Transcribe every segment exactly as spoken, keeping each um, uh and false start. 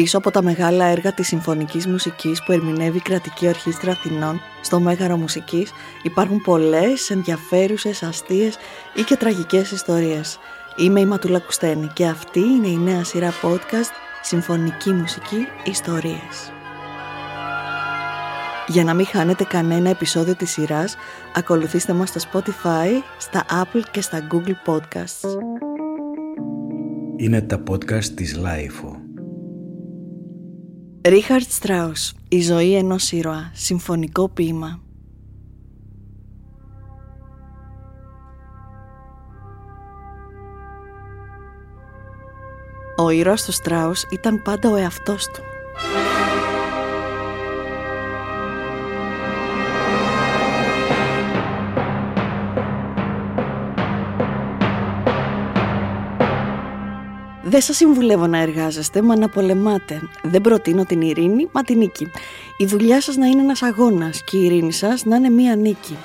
πίσω από τα μεγάλα έργα της συμφωνικής μουσικής που ερμηνεύει η Κρατική Ορχήστρα Αθηνών στο Μέγαρο Μουσικής υπάρχουν πολλές ενδιαφέρουσες, αστείες ή και τραγικές ιστορίες. Είμαι η Ματούλα Κουστένη και αυτή είναι η νέα σειρά podcast «Συμφωνική μουσική ιστορίες». Για να μην χάνετε κανένα επεισόδιο της σειράς, ακολουθήστε μας στα Spotify, στα Apple και στα Google Podcasts. Είναι τα podcast της λάιφο. Richard Strauss, Η ζωή ενός ήρωα, συμφωνικό ποίημα. Ο ήρωας του Στράους ήταν πάντα ο εαυτός του. Δεν σας συμβουλεύω να εργάζεστε, μα να πολεμάτε. Δεν προτείνω την ειρήνη, μα την νίκη. Η δουλειά σας να είναι ένας αγώνας και η ειρήνη σας να είναι μία νίκη.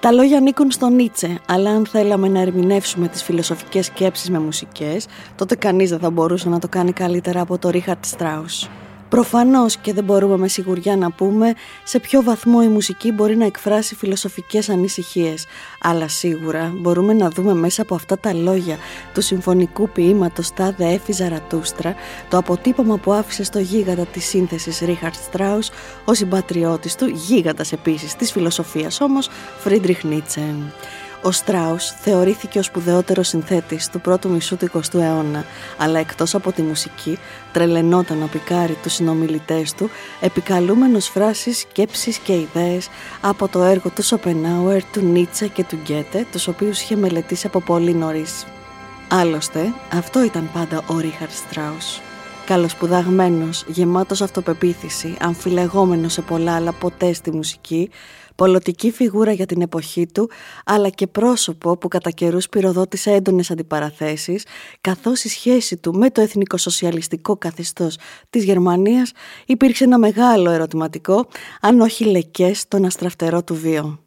Τα λόγια ανήκουν στον Νίτσε, αλλά αν θέλαμε να ερμηνεύσουμε τις φιλοσοφικές σκέψεις με μουσικές, τότε κανείς δεν θα μπορούσε να το κάνει καλύτερα από τον Ρίχαρτ Στράους. Προφανώς και δεν μπορούμε με σιγουριά να πούμε σε ποιο βαθμό η μουσική μπορεί να εκφράσει φιλοσοφικές ανησυχίες, αλλά σίγουρα μπορούμε να δούμε μέσα από αυτά τα λόγια του συμφωνικού ποίηματος «Τάδε έφη Ζαρατούστρα», το αποτύπωμα που άφησε στο γίγαντα της σύνθεσης Ρίχαρτ Στράους, ο συμπατριώτης του, γίγαντας επίσης της φιλοσοφίας όμως, Φρίντριχ Νίτσε. Ο Στράους θεωρήθηκε ο σπουδαιότερος συνθέτης του πρώτου μισού του εικοστού αιώνα, αλλά εκτός από τη μουσική τρελαινόταν να πικάρει τους συνομιλητές του, επικαλούμενος φράσεις, σκέψεις και ιδέες από το έργο του Schopenhauer, του Νίτσε και του Γκέτε, τους οποίους είχε μελετήσει από πολύ νωρίς. Άλλωστε, αυτό ήταν πάντα ο Ρίχαρτ Στράους. Καλοσπουδαγμένος, γεμάτος αυτοπεποίθηση, αμφιλεγόμενος σε πολλά αλλά ποτέ στη μουσική, πολιτική φιγούρα για την εποχή του, αλλά και πρόσωπο που κατά καιρούς πυροδότησε έντονες αντιπαραθέσεις, καθώς η σχέση του με το εθνικοσοσιαλιστικό καθεστώς της Γερμανίας υπήρξε ένα μεγάλο ερωτηματικό, αν όχι λεκές, στον αστραφτερό του βίο.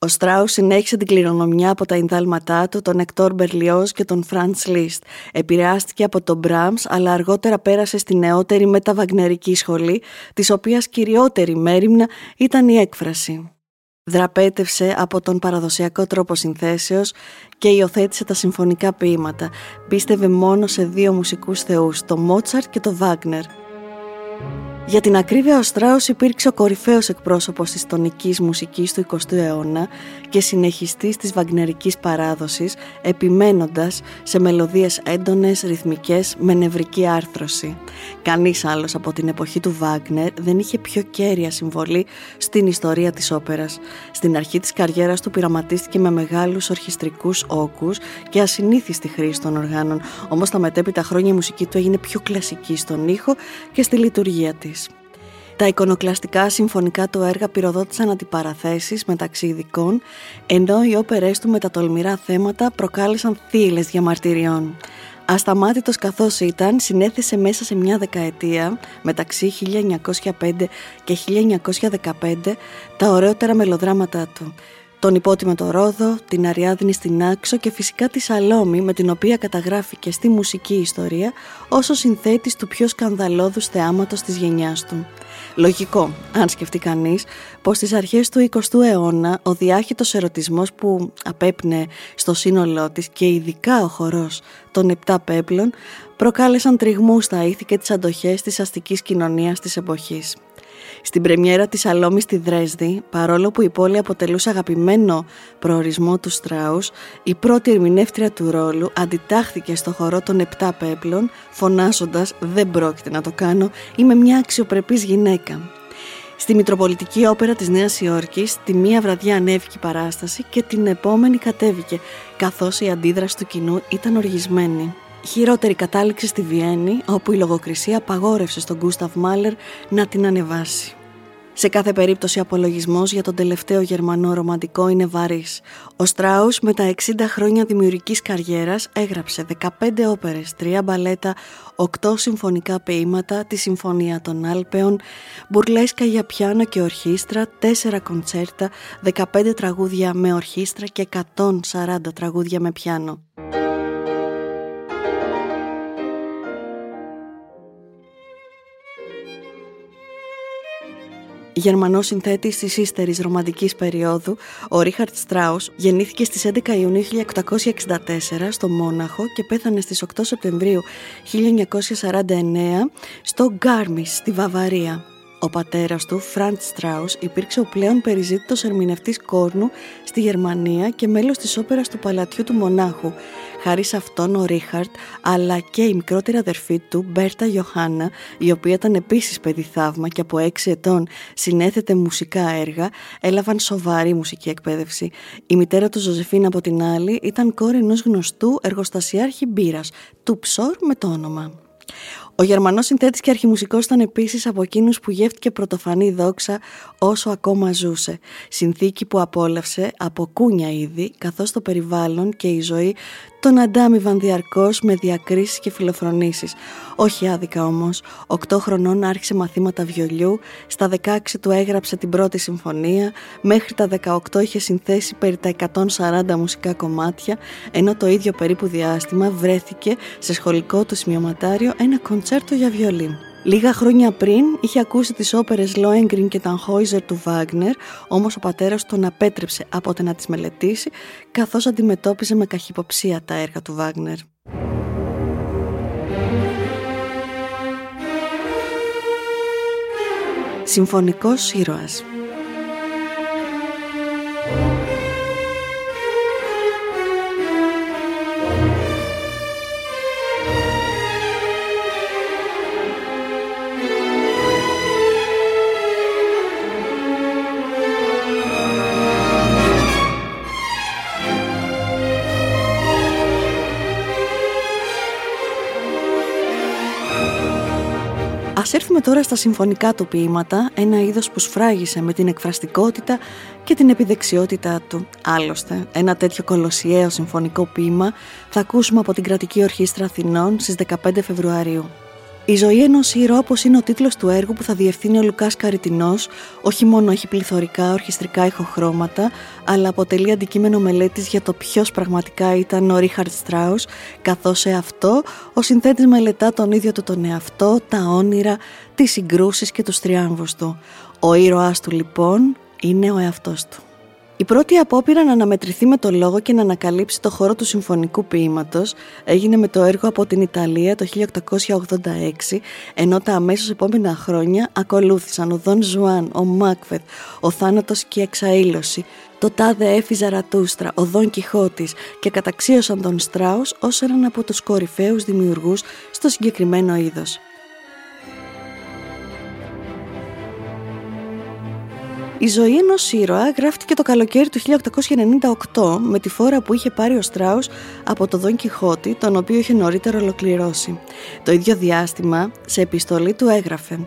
Ο Στράους συνέχισε την κληρονομιά από τα ενδάλματά του, τον Χεκτόρ Μπερλιόζ και τον Φραντς Λιστ. Επηρεάστηκε από τον Μπραμς, αλλά αργότερα πέρασε στη νεότερη μεταβαγνερική σχολή, της οποίας κυριότερη μέριμνα ήταν η έκφραση. Δραπέτευσε από τον παραδοσιακό τρόπο συνθέσεως και υιοθέτησε τα συμφωνικά ποίηματα. Πίστευε μόνο σε δύο μουσικούς θεούς, τον Μότσαρτ και τον Βάγκνερ. Για την ακρίβεια, ο Στράους υπήρξε ο κορυφαίος εκπρόσωπος της τονικής μουσικής του εικοστού αιώνα και συνεχιστής της βαγνερικής παράδοσης, επιμένοντας σε μελωδίες έντονες, ρυθμικές, με νευρική άρθρωση. Κανείς άλλος από την εποχή του Βάγκνερ δεν είχε πιο κέρια συμβολή στην ιστορία της όπερας. Στην αρχή της καριέρας του πειραματίστηκε με μεγάλους ορχιστρικούς όγκους και ασυνήθιστη χρήση των οργάνων, όμως τα μετέπειτα χρόνια η μουσική του έγινε πιο κλασική στον ήχο και στη λειτουργία της. Τα εικονοκλαστικά συμφωνικά του έργα πυροδότησαν αντιπαραθέσεις μεταξύ ειδικών, ενώ οι όπερές του με τα τολμηρά θέματα προκάλεσαν θύελλες διαμαρτυριών. Ασταμάτητος καθώς ήταν, συνέθεσε μέσα σε μια δεκαετία, μεταξύ χίλια εννιακόσια πέντε και χίλια εννιακόσια δεκαπέντε, τα ωραιότερα μελοδράματά του. Τον Υπότη με το Ρόδο, την Αριάδνη στην Νάξο και φυσικά τη Σαλόμη, με την οποία καταγράφηκε στη μουσική ιστορία ως ο συνθέτης του πιο σκανδαλώδους θεάματος της γενιάς του. Λογικό, αν σκεφτεί κανείς, πως στις αρχές του εικοστού αιώνα ο διάχυτος ερωτισμός που απέπνε στο σύνολό της και ειδικά ο χορός των επτά πέπλων προκάλεσαν τριγμούς στα ήθη και τις αντοχές της αστικής κοινωνίας της εποχής. Στην πρεμιέρα της Σαλόμης στη Δρέσδη, παρόλο που η πόλη αποτελούσε αγαπημένο προορισμό του Στράους, η πρώτη ερμηνεύτρια του ρόλου αντιτάχθηκε στο χορό των επτά πέπλων, φωνάζοντας «Δεν πρόκειται να το κάνω, είμαι μια αξιοπρεπής γυναίκα». Στη Μητροπολιτική Όπερα της Νέας Υόρκης, τη μία βραδιά ανέβηκε η παράσταση και την επόμενη κατέβηκε, καθώς η αντίδραση του κοινού ήταν οργισμένη. Χειρότερη κατάληξη στη Βιέννη, όπου η λογοκρισία απαγόρευσε στον Γκούσταβ Μάλερ να την ανεβάσει. Σε κάθε περίπτωση, απολογισμός για τον τελευταίο Γερμανό ρομαντικό είναι βαρύς. Ο Στράους, με τα εξήντα χρόνια δημιουργικής καριέρας, έγραψε δεκαπέντε όπερες, τρία μπαλέτα, οκτώ συμφωνικά ποίηματα, τη Συμφωνία των Άλπαιων, μπουρλέσκα για πιάνο και ορχήστρα, τέσσερα κοντσέρτα, δεκαπέντε τραγούδια με ορχήστρα και εκατόν σαράντα τραγούδια με πιάνο. Γερμανός συνθέτης της ύστερης ρομαντικής περίοδου, ο Ρίχαρτ Στράους γεννήθηκε στις έντεκα Ιουνίου χίλια οκτακόσια εξήντα τέσσερα στο Μόναχο και πέθανε στις οκτώ Σεπτεμβρίου χίλια εννιακόσια σαράντα εννέα στο Γκάρμις, στη Βαβαρία. Ο πατέρας του, Φραντς Στράους, υπήρξε ο πλέον περιζήτητος ερμηνευτής κόρνου στη Γερμανία και μέλος της όπερας του Παλατιού του Μονάχου. Χάρη σε αυτόν ο Ρίχαρτ, αλλά και η μικρότερη αδερφή του, Μπέρτα Ιωάννα, η οποία ήταν επίσης παιδί θαύμα και από έξι ετών συνέθετε μουσικά έργα, έλαβαν σοβαρή μουσική εκπαίδευση. Η μητέρα του Ζωζεφίνα, από την άλλη, ήταν κόρη ενός γνωστού εργοστασιάρχη μπύρας, του Ψόρ με το όνομα. Ο Γερμανός συνθέτης και αρχιμουσικός ήταν επίσης από εκείνους που γεύτηκε πρωτοφανή δόξα όσο ακόμα ζούσε. Συνθήκη που απόλαυσε από κούνια είδη, καθώς το περιβάλλον και η ζωή τον αντάμοιβαν διαρκώς με διακρίσεις και φιλοφρονήσεις. Όχι άδικα όμως, οκτώ χρονών άρχισε μαθήματα βιολιού, στα δεκαέξι του έγραψε την πρώτη συμφωνία, μέχρι τα δεκαοκτώ είχε συνθέσει περί τα εκατόν σαράντα μουσικά κομμάτια, ενώ το ίδιο περίπου διάστημα βρέθηκε σε σχολικό του σημειωματάριο ένα κοντσέρτο για βιολί. Λίγα χρόνια πριν είχε ακούσει τις όπερες Lohengrin και Tannhäuser του Wagner, όμως ο πατέρας τον απέτρεψε από να τις μελετήσει, καθώς αντιμετώπιζε με καχυποψία τα έργα του Wagner. Συμφωνικός ήρωας. Ας έρθουμε τώρα στα συμφωνικά του ποίηματα, ένα είδος που σφράγισε με την εκφραστικότητα και την επιδεξιότητά του. Άλλωστε, ένα τέτοιο κολοσιαίο συμφωνικό ποίημα θα ακούσουμε από την Κρατική Ορχήστρα Αθηνών στις δεκαπέντε Φεβρουαρίου. Η ζωή ενός ήρωα, όπως είναι ο τίτλος του έργου που θα διευθύνει ο Λουκάς Καριτινός, όχι μόνο έχει πληθωρικά ορχιστρικά ηχοχρώματα, αλλά αποτελεί αντικείμενο μελέτης για το ποιος πραγματικά ήταν ο Ρίχαρτ Στράους, καθώς σε αυτό ο συνθέτης μελετά τον ίδιο του τον εαυτό, τα όνειρα, τις συγκρούσεις και τους θριάμβους του. Ο ήρωάς του λοιπόν είναι ο εαυτός του. Η πρώτη απόπειρα να αναμετρηθεί με το λόγο και να ανακαλύψει το χώρο του συμφωνικού ποίηματος έγινε με το έργο από την Ιταλία το χίλια οκτακόσια ογδόντα έξι, ενώ τα αμέσως επόμενα χρόνια ακολούθησαν ο Δον Ζουάν, ο Μάκβεθ, ο Θάνατος και η Εξαήλωση, το τάδε έφη Ζαρατούστρα, ο Δον Κιχώτης και καταξίωσαν τον Στράους ως έναν από τους κορυφαίους δημιουργούς στο συγκεκριμένο είδος. Η ζωή ενός ήρωα γράφτηκε το καλοκαίρι του χίλια οκτακόσια ενενήντα οκτώ με τη φόρα που είχε πάρει ο Στράους από τον Δον Κιχώτη, τον οποίο είχε νωρίτερα ολοκληρώσει. Το ίδιο διάστημα, σε επιστολή του έγραφε: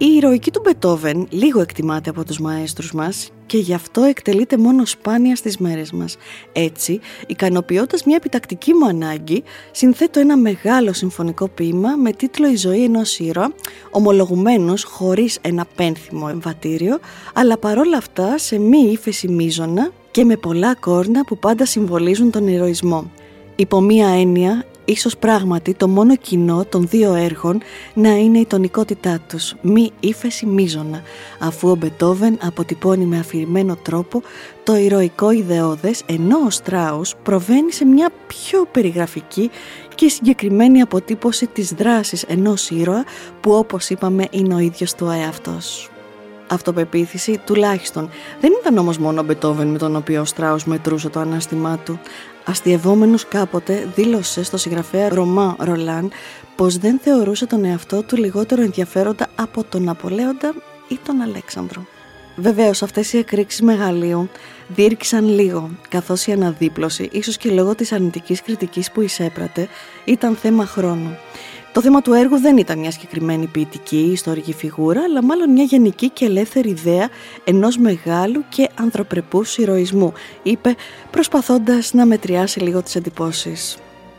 «Η ηρωική του Μπετόβεν λίγο εκτιμάται από τους μαέστρους μας και γι' αυτό εκτελείται μόνο σπάνια στις μέρες μας. Έτσι, ικανοποιώντας μια επιτακτική μου ανάγκη, συνθέτω ένα μεγάλο συμφωνικό ποίημα με τίτλο «Η ζωή ενός ήρωα», ομολογουμένος χωρίς ένα πένθυμο εμβατήριο, αλλά παρόλα αυτά σε μη ύφεση μίζωνα και με πολλά κόρνα που πάντα συμβολίζουν τον ηρωισμό. Υπό μία έννοια, ίσως πράγματι το μόνο κοινό των δύο έργων να είναι η τονικότητά τους, μη ύφεση μίζωνα, αφού ο Μπετόβεν αποτυπώνει με αφηρημένο τρόπο το ηρωικό ιδεώδες, ενώ ο Στράους προβαίνει σε μια πιο περιγραφική και συγκεκριμένη αποτύπωση της δράσης ενός ήρωα που, όπως είπαμε, είναι ο ίδιος του εαυτός». Αυτοπεποίθηση τουλάχιστον. Δεν ήταν όμως μόνο ο Μπετόβεν με τον οποίο ο Στράους μετρούσε το ανάστημά του. Αστιευόμενος κάποτε δήλωσε στο συγγραφέα Ρωμά Ρολάν πως δεν θεωρούσε τον εαυτό του λιγότερο ενδιαφέροντα από τον Απολέοντα ή τον Αλέξανδρο. Βεβαίως αυτές οι εκρήξεις μεγαλείου διήρκησαν λίγο, καθώς η αναδίπλωση, ίσως και λόγω της αρνητικής κριτικής που εισέπρατε, ήταν θέμα χρόνου. Το θέμα του έργου δεν ήταν μια συγκεκριμένη ποιητική ή ιστορική φιγούρα, αλλά μάλλον μια γενική και ελεύθερη ιδέα ενός μεγάλου και ανθρωπρεπούς ηρωισμού, είπε, προσπαθώντας να μετριάσει λίγο τις εντυπώσεις.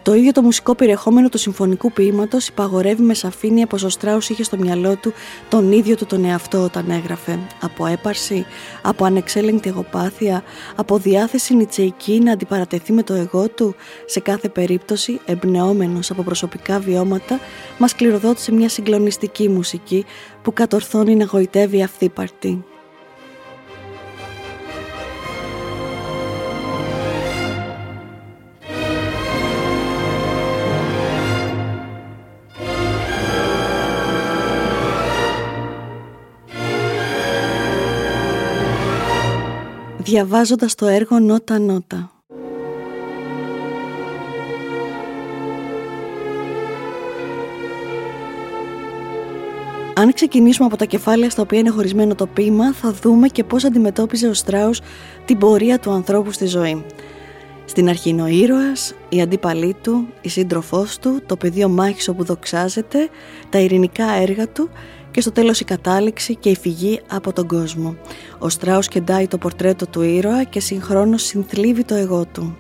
Το ίδιο το μουσικό περιεχόμενο του συμφωνικού ποίηματος υπαγορεύει με σαφήνεια πως ο Στράους είχε στο μυαλό του τον ίδιο του τον εαυτό όταν έγραφε. Από έπαρση, από ανεξέλεγκτη εγωπάθεια, από διάθεση νιτσεϊκή να αντιπαρατεθεί με το εγώ του, σε κάθε περίπτωση, εμπνεόμενος από προσωπικά βιώματα, μας κληροδότησε μια συγκλονιστική μουσική που κατορθώνει να γοητεύει αυθύπαρτη. Διαβάζοντας το έργο νότα-νότα. Αν ξεκινήσουμε από τα κεφάλαια στα οποία είναι χωρισμένο το ποίημα, θα δούμε και πώς αντιμετώπιζε ο Στράους την πορεία του ανθρώπου στη ζωή. Στην αρχή είναι ο ήρωας, η αντίπαλή του, η σύντροφός του, το πεδίο μάχης όπου δοξάζεται, τα ειρηνικά έργα του και στο τέλος η κατάληξη και η φυγή από τον κόσμο. Ο Στράους κεντάει το πορτρέτο του ήρωα και συγχρόνως συνθλίβει το εγώ του.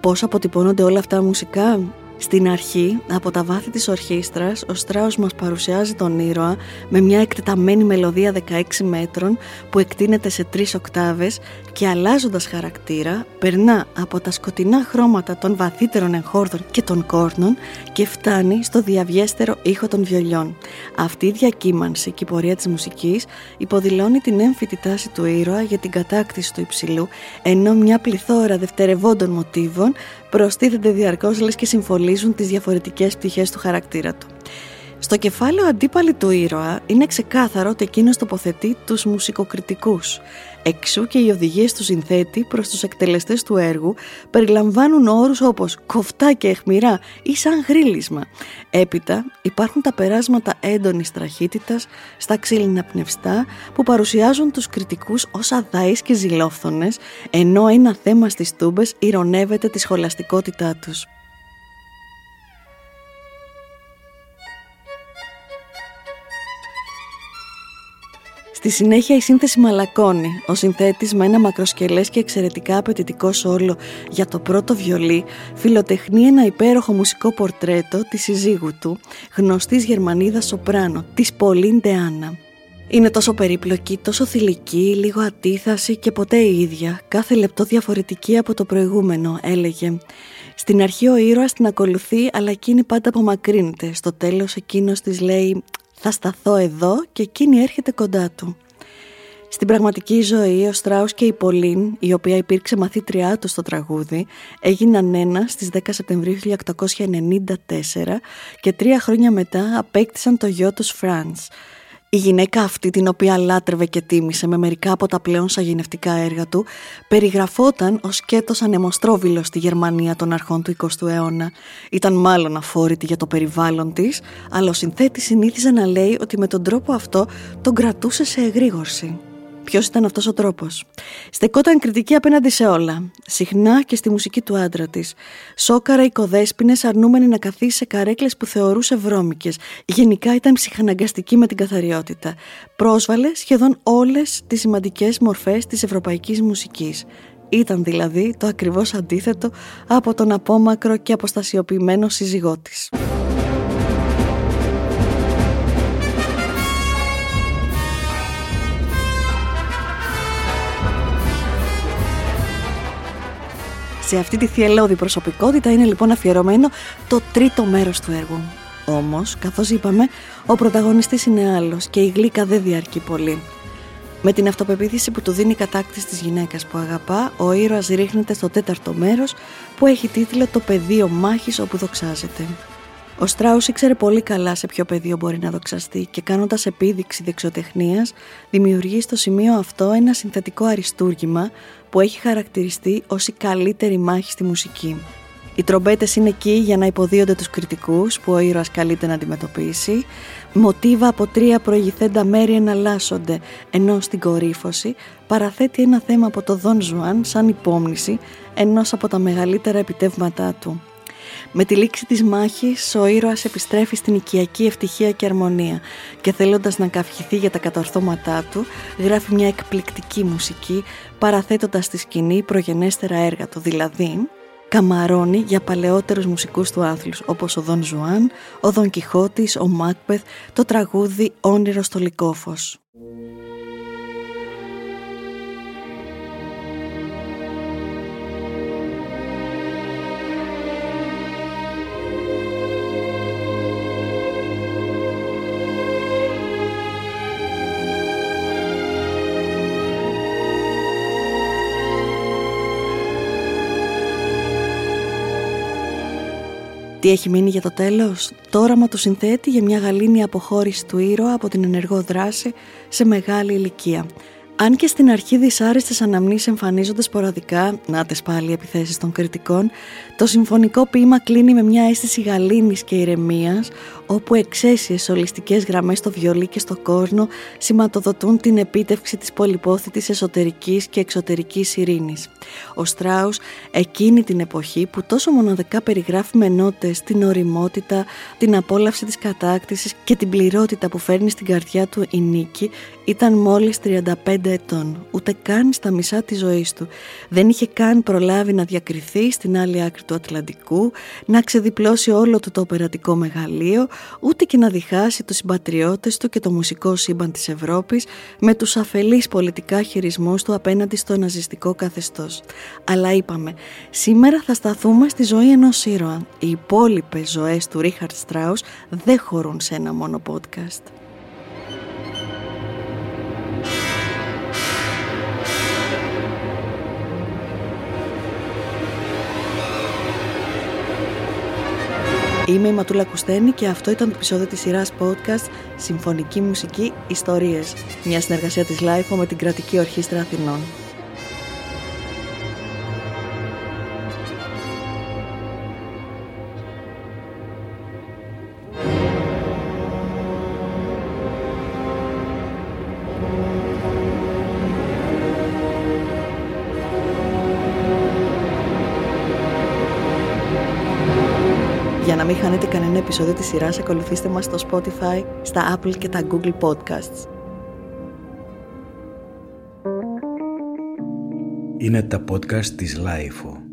Πώς αποτυπώνονται όλα αυτά μουσικά? Στην αρχή, από τα βάθη της ορχήστρας, ο Στράους μας παρουσιάζει τον ήρωα με μια εκτεταμένη μελωδία δεκαέξι μέτρων που εκτείνεται σε τρεις οκτάβες και αλλάζοντας χαρακτήρα περνά από τα σκοτεινά χρώματα των βαθύτερων εγχόρδων και των κόρνων και φτάνει στο διαβιέστερο ήχο των βιολιών. Αυτή η διακύμανση και η πορεία της μουσικής υποδηλώνει την έμφυτη τάση του ήρωα για την κατάκτηση του υψηλού, ενώ μια πληθώρα δευτερευόντων μοτίβων προστίθενται διαρκώς, λες και συμβολίζουν τις διαφορετικές πτυχές του χαρακτήρα του. Στο κεφάλαιο αντίπαλοι του ήρωα είναι ξεκάθαρο ότι εκείνος τοποθετεί τους μουσικοκριτικούς. Εξού και οι οδηγίες του συνθέτη προς τους εκτελεστές του έργου περιλαμβάνουν όρους όπως κοφτά και αιχμηρά ή σαν γρύλισμα. Έπειτα υπάρχουν τα περάσματα έντονης τραχύτητας στα ξύλινα πνευστά που παρουσιάζουν τους κριτικούς ως αδαείς και ζηλόφθονες, ενώ ένα θέμα στις τούμπες ηρωνεύεται τη σχολαστικότητά τους. Στη συνέχεια η σύνθεση μαλακώνει. Ο συνθέτης με ένα μακροσκελές και εξαιρετικά απαιτητικό σόλο για το πρώτο βιολί φιλοτεχνεί ένα υπέροχο μουσικό πορτρέτο της συζύγου του, γνωστής Γερμανίδας σοπράνο, της Pauline de Ahna. Είναι τόσο περίπλοκη, τόσο θηλυκή, λίγο ατίθαση και ποτέ η ίδια, κάθε λεπτό διαφορετική από το προηγούμενο, έλεγε. Στην αρχή ο ήρωας την ακολουθεί, αλλά εκείνη πάντα απομακρύνεται. Στο τέλος εκείνος της λέει: «Θα σταθώ εδώ» και εκείνη έρχεται κοντά του. Στην πραγματική ζωή, ο Στράους και η Πολίν, η οποία υπήρξε μαθήτριά του στο τραγούδι, έγιναν ένα στις δέκα Σεπτεμβρίου χίλια οκτακόσια ενενήντα τέσσερα και τρία χρόνια μετά απέκτησαν το γιο τους Φρανς. Η γυναίκα αυτή, την οποία λάτρευε και τίμησε με μερικά από τα πλέον σαγηνευτικά έργα του, περιγραφόταν ως σκέτος ανεμοστρόβιλος στη Γερμανία των αρχών του εικοστού αιώνα. Ήταν μάλλον αφόρητη για το περιβάλλον της, αλλά ο συνθέτης συνήθιζε να λέει ότι με τον τρόπο αυτό τον κρατούσε σε εγρήγορση. Ποιος ήταν αυτός ο τρόπος? Στεκόταν κριτική απέναντι σε όλα, συχνά και στη μουσική του άντρα της. Σόκαρα οικοδέσποινες αρνούμενη να καθίσει σε καρέκλες που θεωρούσε βρώμικες. Γενικά ήταν ψυχαναγκαστική με την καθαριότητα. Πρόσβαλε σχεδόν όλες τις σημαντικές μορφές της ευρωπαϊκής μουσικής. Ήταν δηλαδή το ακριβώς αντίθετο από τον απόμακρο και αποστασιοποιημένο σύζυγό της. Σε αυτή τη θυελώδη προσωπικότητα είναι λοιπόν αφιερωμένο το τρίτο μέρος του έργου. Όμως, καθώς είπαμε, ο πρωταγωνιστής είναι άλλος και η γλύκα δεν διαρκεί πολύ. Με την αυτοπεποίθηση που του δίνει η κατάκτηση της γυναίκας που αγαπά, ο ήρωας ρίχνεται στο τέταρτο μέρος που έχει τίτλο «Το πεδίο μάχης όπου δοξάζεται». Ο Στράους ήξερε πολύ καλά σε ποιο πεδίο μπορεί να δοξαστεί και κάνοντας επίδειξη δεξιοτεχνίας, δημιουργεί στο σημείο αυτό ένα συνθετικό αριστούργημα που έχει χαρακτηριστεί ως η καλύτερη μάχη στη μουσική. Οι τρομπέτες είναι εκεί για να υποδίονται τους κριτικούς που ο ήρωας καλείται να αντιμετωπίσει. Μοτίβα από τρία προηγηθέντα μέρη εναλλάσσονται, ενώ στην κορύφωση παραθέτει ένα θέμα από το Don Juan σαν υπόμνηση ενός από τα μεγαλύτερα επιτεύγματά του. Με τη λήξη της μάχης, ο ήρωας επιστρέφει στην οικιακή ευτυχία και αρμονία και θέλοντας να καυχηθεί για τα κατορθώματά του, γράφει μια εκπληκτική μουσική παραθέτοντας στη σκηνή προγενέστερα έργα του, δηλαδή καμαρώνει για παλαιότερους μουσικούς του άθλους, όπως ο Δον Ζουάν, ο Δον Κιχώτης, ο Μάκμπεθ, το τραγούδι «Όνειρο στο Λυκόφως». Τι έχει μείνει για το τέλος? Το όραμα του συνθέτη για μια γαλήνια αποχώρηση του ήρωα από την ενεργό δράση σε μεγάλη ηλικία. Αν και στην αρχή δυσάρεστες αναμνήσεις εμφανίζονται σποραδικά, να τες πάλι επιθέσεις των κριτικών, το συμφωνικό ποίημα κλείνει με μια αίσθηση γαλήνης και ηρεμίας, όπου εξαίσιες ολιστικές γραμμές στο βιολί και στο κόρνο σηματοδοτούν την επίτευξη της πολυπόθητης εσωτερικής και εξωτερικής ειρήνης. Ο Στράους, εκείνη την εποχή που τόσο μοναδικά περιγράφει με νότες την ωριμότητα, την απόλαυση της κατάκτησης και την πληρότητα που φέρνει στην καρδιά του η νίκη, ήταν μόλις τριάντα πέντε ετών, ούτε καν στα μισά της ζωής του. Δεν είχε καν προλάβει να διακριθεί στην άλλη άκρη του Ατλαντικού, να ξεδιπλώσει όλο του το οπερατικό μεγαλείο, ούτε και να διχάσει τους συμπατριώτες του και το μουσικό σύμπαν της Ευρώπης με τους αφελείς πολιτικά χειρισμούς του απέναντι στο ναζιστικό καθεστώς. Αλλά είπαμε, σήμερα θα σταθούμε στη ζωή ενός ήρωα. Οι υπόλοιπες ζωές του Ρίχαρτ Στράους δεν χωρούν σε ένα μόνο podcast. Είμαι η Ματούλα Κουστένη και αυτό ήταν το επεισόδιο της σειράς podcast «Συμφωνική μουσική ιστορίες», μια συνεργασία της λάιφο με την Κρατική Ορχήστρα Αθηνών. Για να μην χάνετε κανένα επεισόδιο της σειράς, ακολουθήστε μας στο Spotify, στα Apple και τα Google Podcasts. Είναι τα podcast της λάιφο.